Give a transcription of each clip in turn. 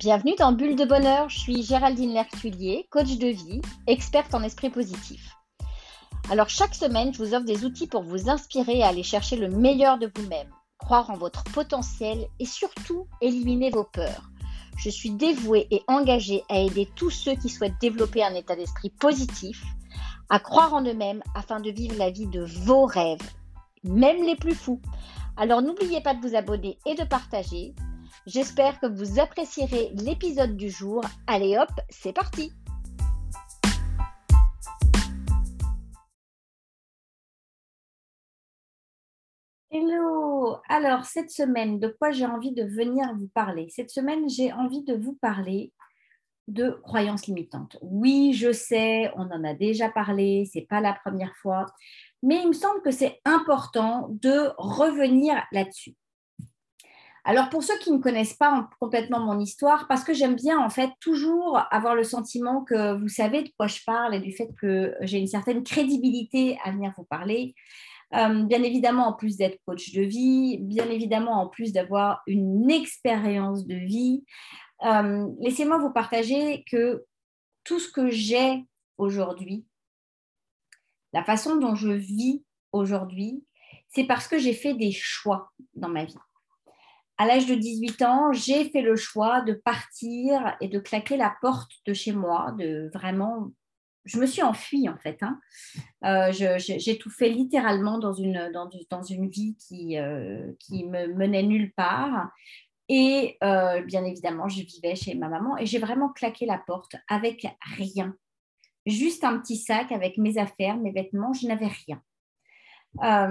Bienvenue dans Bulle de Bonheur, je suis Géraldine Lercullier, coach de vie, experte en esprit positif. Alors chaque semaine, je vous offre des outils pour vous inspirer à aller chercher le meilleur de vous-même, croire en votre potentiel et surtout éliminer vos peurs. Je suis dévouée et engagée à aider tous ceux qui souhaitent développer un état d'esprit positif, à croire en eux-mêmes afin de vivre la vie de vos rêves, même les plus fous. Alors n'oubliez pas de vous abonner et de partager. J'espère que vous apprécierez l'épisode du jour. Allez hop, c'est parti! Hello! Alors, cette semaine, de quoi j'ai envie de venir vous parler? Cette semaine, j'ai envie de vous parler de croyances limitantes. Oui, je sais, on en a déjà parlé, c'est pas la première fois, mais il me semble que c'est important de revenir là-dessus. Alors, pour ceux qui ne connaissent pas complètement mon histoire, parce que j'aime bien, en fait, toujours avoir le sentiment que vous savez de quoi je parle et du fait que j'ai une certaine crédibilité à venir vous parler. Bien évidemment, en plus d'être coach de vie, bien évidemment, en plus d'avoir une expérience de vie, laissez-moi vous partager que tout ce que j'ai aujourd'hui, la façon dont je vis aujourd'hui, c'est parce que j'ai fait des choix dans ma vie. À l'âge de 18 ans, j'ai fait le choix de partir et de claquer la porte de chez moi, de vraiment, je me suis enfuie en fait. J'ai tout fait littéralement dans une vie qui me menait nulle part. Et bien évidemment, je vivais chez ma maman et j'ai vraiment claqué la porte avec rien. Juste un petit sac avec mes affaires, mes vêtements, je n'avais rien.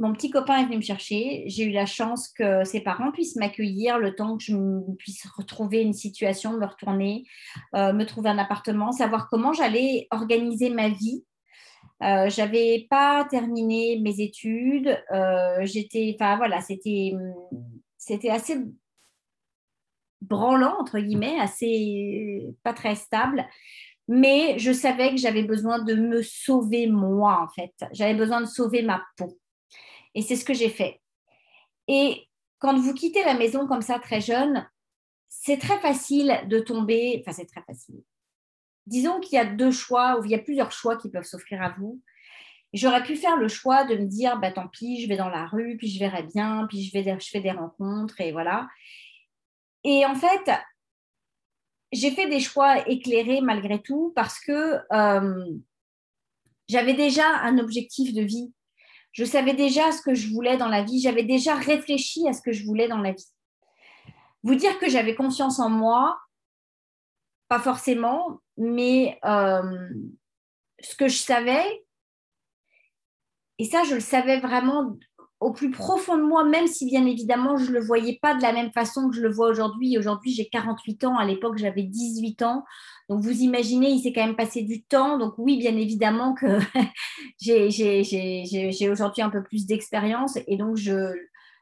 Mon petit copain est venu me chercher. J'ai eu la chance que ses parents puissent m'accueillir le temps que je puisse retrouver une situation, me retourner, me trouver un appartement, savoir comment j'allais organiser ma vie. Je n'avais pas terminé mes études. C'était assez branlant, entre guillemets, assez pas très stable. Mais je savais que j'avais besoin de me sauver moi, en fait. J'avais besoin de sauver ma peau. Et c'est ce que j'ai fait. Et quand vous quittez la maison comme ça, très jeune, c'est très facile de tomber… Enfin, c'est très facile. Disons qu'il y a deux choix, ou il y a plusieurs choix qui peuvent s'offrir à vous. J'aurais pu faire le choix de me dire « tant pis, je vais dans la rue, puis je verrai bien, puis je fais des rencontres, et voilà. » Et en fait, j'ai fait des choix éclairés malgré tout parce que j'avais déjà un objectif de vie. Je savais déjà ce que je voulais dans la vie. J'avais déjà réfléchi à ce que je voulais dans la vie. Vous dire que j'avais confiance en moi, pas forcément, mais ce que je savais, et ça, je le savais vraiment au plus profond de moi, même si bien évidemment, je ne le voyais pas de la même façon que je le vois aujourd'hui. Aujourd'hui, j'ai 48 ans. À l'époque, j'avais 18 ans. Donc, vous imaginez, il s'est quand même passé du temps. Donc, oui, bien évidemment que j'ai aujourd'hui un peu plus d'expérience. Et donc,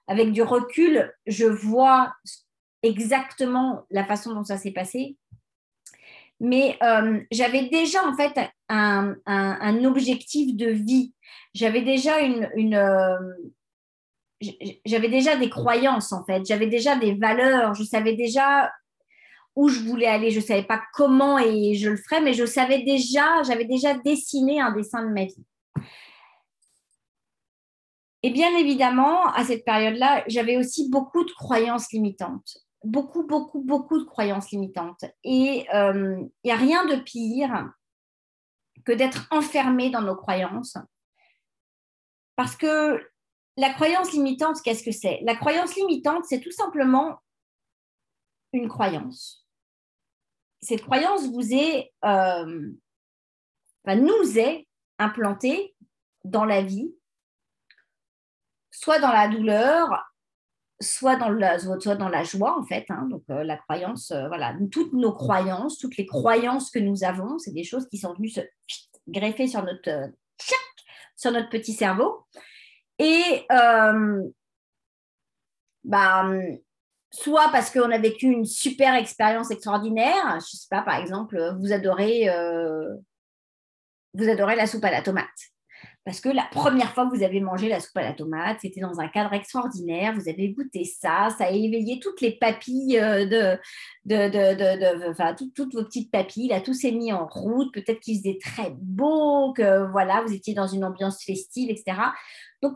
avec du recul, je vois exactement la façon dont ça s'est passé. Mais j'avais déjà, en fait, un objectif de vie. J'avais déjà j'avais déjà des croyances, en fait. J'avais déjà des valeurs. Je savais déjà où je voulais aller, je ne savais pas comment et je le ferais, mais je savais déjà, j'avais déjà dessiné un dessin de ma vie. Et bien évidemment, à cette période-là, j'avais aussi beaucoup de croyances limitantes. Beaucoup, beaucoup, beaucoup de croyances limitantes. Et il n'y a rien de pire que d'être enfermé dans nos croyances. Parce que la croyance limitante, qu'est-ce que c'est? La croyance limitante, c'est tout simplement une croyance. Cette croyance nous est implantée dans la vie, soit dans la douleur, soit dans la joie, en fait. Donc, la croyance, toutes nos croyances, toutes les croyances que nous avons, c'est des choses qui sont venues se greffer sur notre petit cerveau. Et soit parce qu'on a vécu une super expérience extraordinaire, je ne sais pas, par exemple, vous adorez la soupe à la tomate. parce que la première fois que vous avez mangé la soupe à la tomate, c'était dans un cadre extraordinaire, vous avez goûté ça, ça a éveillé toutes les papilles, enfin, toutes vos petites papilles, là, tout s'est mis en route, peut-être qu'il faisait très beau, que voilà, vous étiez dans une ambiance festive, etc. Donc,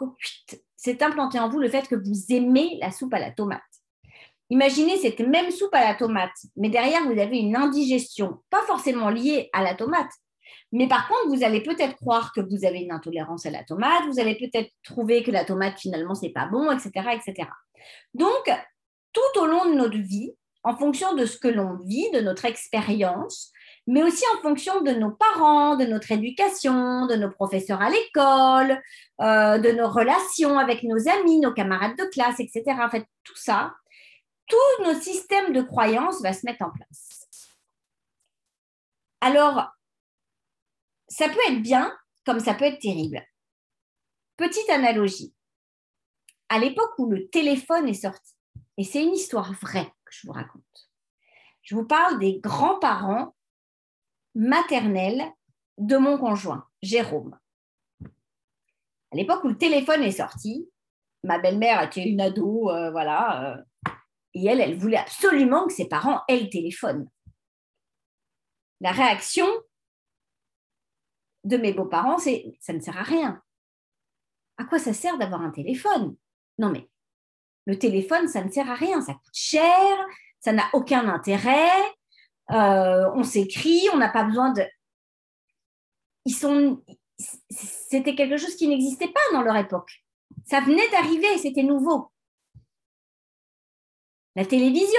c'est implanté en vous le fait que vous aimez la soupe à la tomate. Imaginez cette même soupe à la tomate, mais derrière, vous avez une indigestion, pas forcément liée à la tomate, mais par contre, vous allez peut-être croire que vous avez une intolérance à la tomate, vous allez peut-être trouver que la tomate, finalement, c'est pas bon, etc., etc. Donc, tout au long de notre vie, en fonction de ce que l'on vit, de notre expérience, mais aussi en fonction de nos parents, de notre éducation, de nos professeurs à l'école, de nos relations avec nos amis, nos camarades de classe, etc. En fait, tout ça, tous nos systèmes de croyances vont se mettre en place. Alors, ça peut être bien, comme ça peut être terrible. Petite analogie. À l'époque où le téléphone est sorti, et c'est une histoire vraie que je vous raconte, je vous parle des grands-parents maternels de mon conjoint, Jérôme. À l'époque où le téléphone est sorti, ma belle-mère était une ado, voilà, et elle voulait absolument que ses parents aient le téléphone. La réaction de mes beaux-parents, c'est « ça ne sert à rien ». À quoi ça sert d'avoir un téléphone ? Non mais, le téléphone, ça ne sert à rien, ça coûte cher, ça n'a aucun intérêt, on s'écrit, on n'a pas besoin de… C'était quelque chose qui n'existait pas dans leur époque. Ça venait d'arriver, c'était nouveau. La télévision,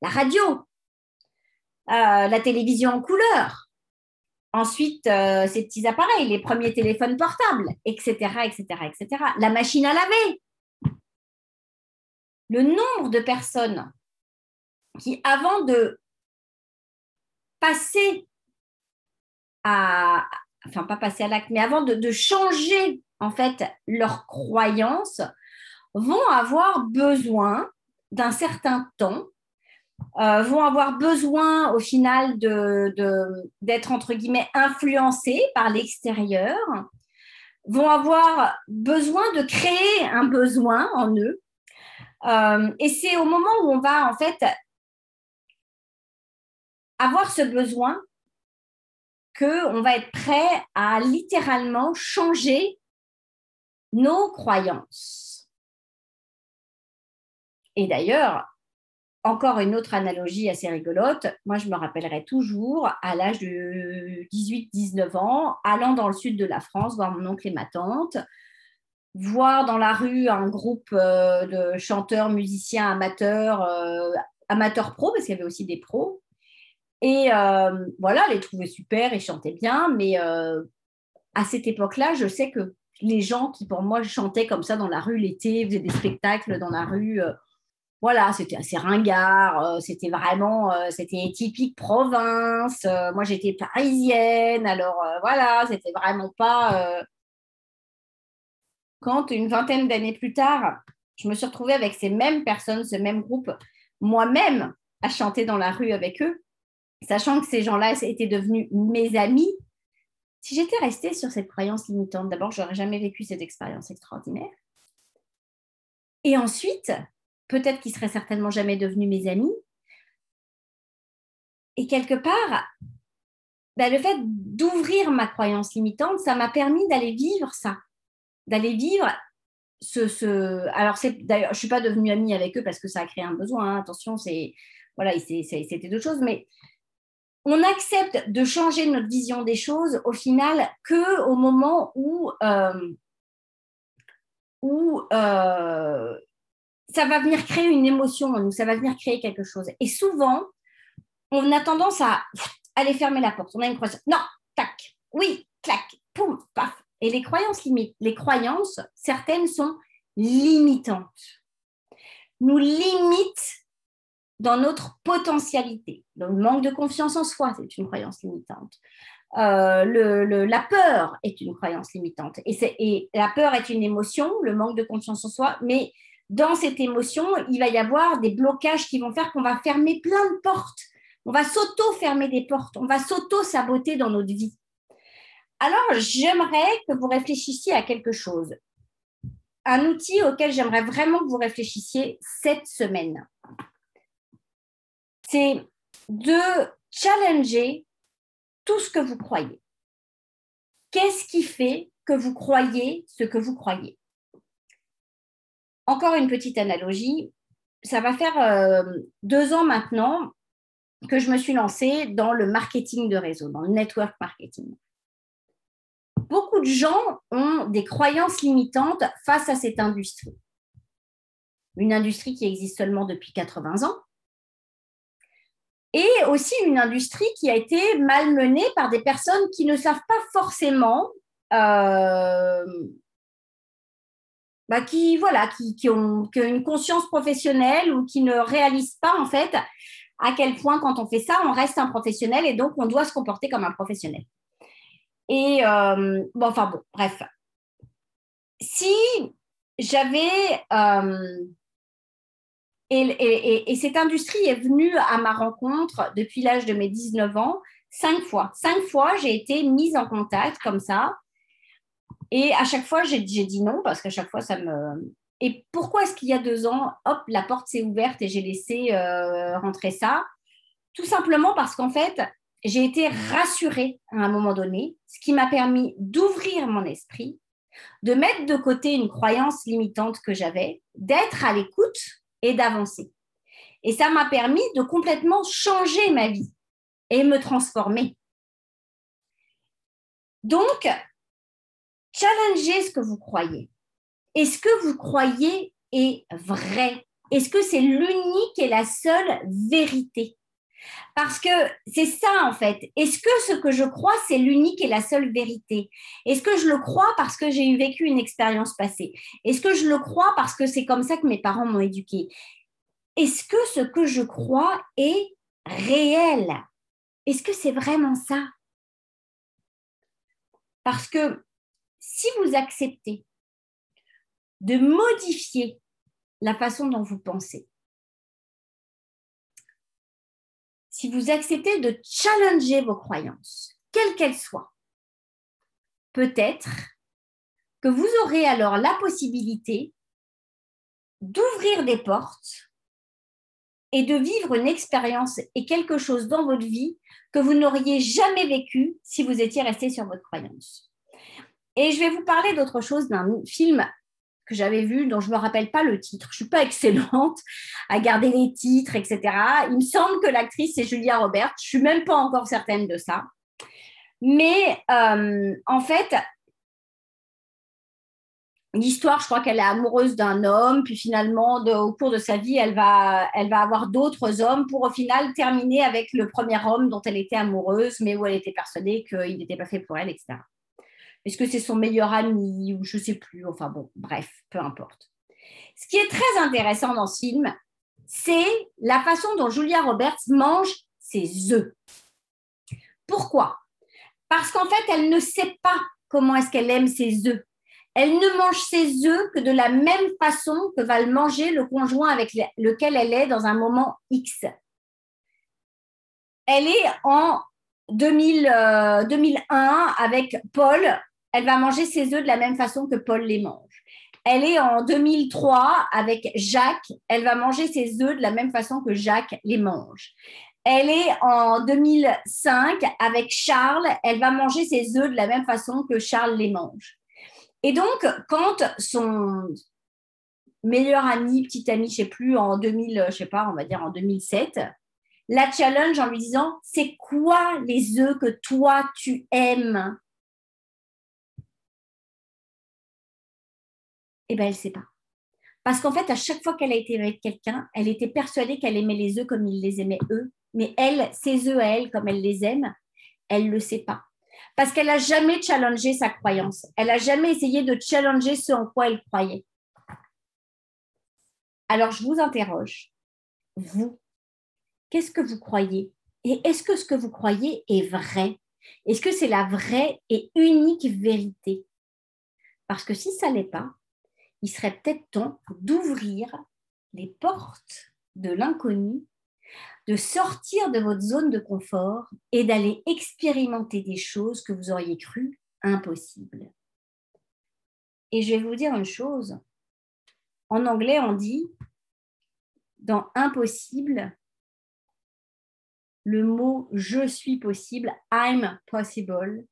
la radio, la télévision en couleur. Ensuite, ces petits appareils, les premiers téléphones portables, etc., etc., etc. La machine à laver. Le nombre de personnes qui, avant de passer à... Enfin, pas passer à l'acte, mais avant de changer, en fait, leurs croyances, vont avoir besoin d'un certain temps, vont avoir besoin au final d'être entre guillemets influencés par l'extérieur, vont avoir besoin de créer un besoin en eux, et c'est au moment où on va en fait avoir ce besoin qu'on va être prêt à littéralement changer nos croyances. Et d'ailleurs, encore une autre analogie assez rigolote. Moi, je me rappellerai toujours, à l'âge de 18-19 ans, allant dans le sud de la France, voir mon oncle et ma tante, voir dans la rue un groupe de chanteurs, musiciens, amateurs pros, parce qu'il y avait aussi des pros. Et voilà, les trouvaient super, ils chantaient bien. Mais à cette époque-là, je sais que les gens qui, pour moi, chantaient comme ça dans la rue l'été, faisaient des spectacles dans la rue... Voilà, c'était assez ringard, c'était vraiment, c'était typique province, moi j'étais parisienne, alors voilà, c'était vraiment pas… Quand une vingtaine d'années plus tard, je me suis retrouvée avec ces mêmes personnes, ce même groupe, moi-même à chanter dans la rue avec eux, sachant que ces gens-là étaient devenus mes amis, si j'étais restée sur cette croyance limitante, d'abord je n'aurais jamais vécu cette expérience extraordinaire, et ensuite… peut-être qu'ils ne seraient certainement jamais devenus mes amis. Et quelque part, ben le fait d'ouvrir ma croyance limitante, ça m'a permis d'aller vivre ça, d'aller vivre ce... Alors, d'ailleurs, je ne suis pas devenue amie avec eux parce que ça a créé un besoin, hein. Attention, voilà, c'était d'autres choses, mais on accepte de changer notre vision des choses au final qu'au moment où... ça va venir créer une émotion en nous, ça va venir créer quelque chose. Et souvent, on a tendance à aller fermer la porte. On a une croyance. Non, tac, oui, clac, poum, paf. Et les croyances limitent. Les croyances, certaines sont limitantes. Nous limitent dans notre potentialité. Donc, le manque de confiance en soi, c'est une croyance limitante. La peur est une croyance limitante. Et la peur est une émotion, le manque de confiance en soi, mais... Dans cette émotion, il va y avoir des blocages qui vont faire qu'on va fermer plein de portes. On va s'auto-fermer des portes. On va s'auto-saboter dans notre vie. Alors, j'aimerais que vous réfléchissiez à quelque chose. Un outil auquel j'aimerais vraiment que vous réfléchissiez cette semaine, c'est de challenger tout ce que vous croyez. Qu'est-ce qui fait que vous croyez ce que vous croyez? Encore une petite analogie, ça va faire 2 ans maintenant que je me suis lancée dans le marketing de réseau, dans le network marketing. Beaucoup de gens ont des croyances limitantes face à cette industrie. Une industrie qui existe seulement depuis 80 ans et aussi une industrie qui a été malmenée par des personnes qui ne savent pas forcément, qui ont une conscience professionnelle ou qui ne réalisent pas en fait à quel point quand on fait ça, on reste un professionnel et donc on doit se comporter comme un professionnel. Et bref. Si j'avais... cette industrie est venue à ma rencontre depuis l'âge de mes 19 ans, 5 fois. 5 fois, j'ai été mise en contact comme ça. Et à chaque fois, j'ai dit non parce qu'à chaque fois, ça me... Et pourquoi est-ce qu'il y a 2 ans, hop, la porte s'est ouverte et j'ai laissé rentrer ça? Tout simplement parce qu'en fait... j'ai été rassurée à un moment donné, ce qui m'a permis d'ouvrir mon esprit, de mettre de côté une croyance limitante que j'avais, d'être à l'écoute et d'avancer. Et ça m'a permis de complètement changer ma vie et me transformer. Donc, challengez ce que vous croyez. Est-ce que vous croyez est vrai? Est-ce que c'est l'unique et la seule vérité? Parce que c'est ça en fait. Est-ce que ce que je crois, c'est l'unique et la seule vérité? Est-ce que je le crois parce que j'ai vécu une expérience passée? Est-ce que je le crois parce que c'est comme ça que mes parents m'ont éduquée? Est-ce que ce que je crois est réel? Est-ce que c'est vraiment ça? Parce que si vous acceptez de modifier la façon dont vous pensez, si vous acceptez de challenger vos croyances, quelles qu'elles soient, peut-être que vous aurez alors la possibilité d'ouvrir des portes et de vivre une expérience et quelque chose dans votre vie que vous n'auriez jamais vécu si vous étiez resté sur votre croyance. Et je vais vous parler d'autre chose, d'un film que j'avais vu, dont je ne me rappelle pas le titre. Je ne suis pas excellente à garder les titres, etc. Il me semble que l'actrice, c'est Julia Roberts. Je ne suis même pas encore certaine de ça. Mais en fait, l'histoire, je crois qu'elle est amoureuse d'un homme, puis finalement, au cours de sa vie, elle va avoir d'autres hommes pour au final terminer avec le premier homme dont elle était amoureuse, mais où elle était persuadée qu'il n'était pas fait pour elle, etc. Est-ce que c'est son meilleur ami ou je ne sais plus, enfin bon, bref, peu importe. Ce qui est très intéressant dans ce film, c'est la façon dont Julia Roberts mange ses œufs. Pourquoi? Parce qu'en fait, elle ne sait pas comment est-ce qu'elle aime ses œufs. Elle ne mange ses œufs que de la même façon que va le manger le conjoint avec lequel elle est dans un moment X. Elle est en 2001 avec Paul. Elle va manger ses œufs de la même façon que Paul les mange. Elle est en 2003 avec Jacques. Elle va manger ses œufs de la même façon que Jacques les mange. Elle est en 2005 avec Charles. Elle va manger ses œufs de la même façon que Charles les mange. Et donc, quand son meilleur ami, petit ami, je ne sais plus, en 2007, la challenge en lui disant « C'est quoi les œufs que toi, tu aimes ?» Eh bien, elle ne sait pas. Parce qu'en fait, à chaque fois qu'elle a été avec quelqu'un, elle était persuadée qu'elle aimait les œufs comme ils les aimaient eux. Mais elle, ses œufs à elle, comme elle les aime, elle ne le sait pas. Parce qu'elle n'a jamais challengé sa croyance. Elle n'a jamais essayé de challenger ce en quoi elle croyait. Alors, je vous interroge. Vous, qu'est-ce que vous croyez? Et est-ce que ce que vous croyez est vrai? Est-ce que c'est la vraie et unique vérité? Parce que si ça ne l'est pas, il serait peut-être temps d'ouvrir les portes de l'inconnu, de sortir de votre zone de confort et d'aller expérimenter des choses que vous auriez cru impossible. Et je vais vous dire une chose. En anglais, on dit dans impossible, le mot je suis possible, I'm possible,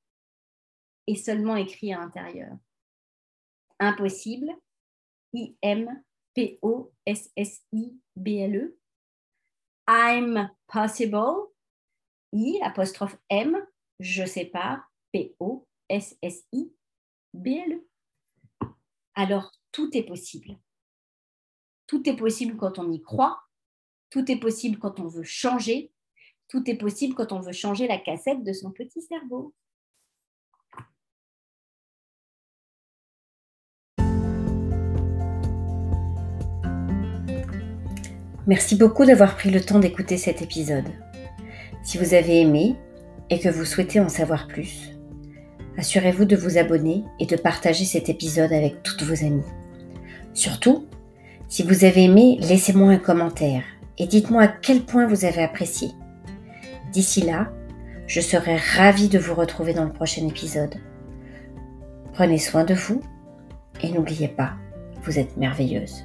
est seulement écrit à l'intérieur. Impossible, I-M-P-O-S-S-I-B-L-E. I'm possible, I', je sais pas, P-O-S-S-I-B-L-E. Alors, tout est possible. Tout est possible quand on y croit. Tout est possible quand on veut changer. Tout est possible quand on veut changer la cassette de son petit cerveau. Merci beaucoup d'avoir pris le temps d'écouter cet épisode. Si vous avez aimé et que vous souhaitez en savoir plus, assurez-vous de vous abonner et de partager cet épisode avec toutes vos amies. Surtout, si vous avez aimé, laissez-moi un commentaire et dites-moi à quel point vous avez apprécié. D'ici là, je serai ravie de vous retrouver dans le prochain épisode. Prenez soin de vous et n'oubliez pas, vous êtes merveilleuse.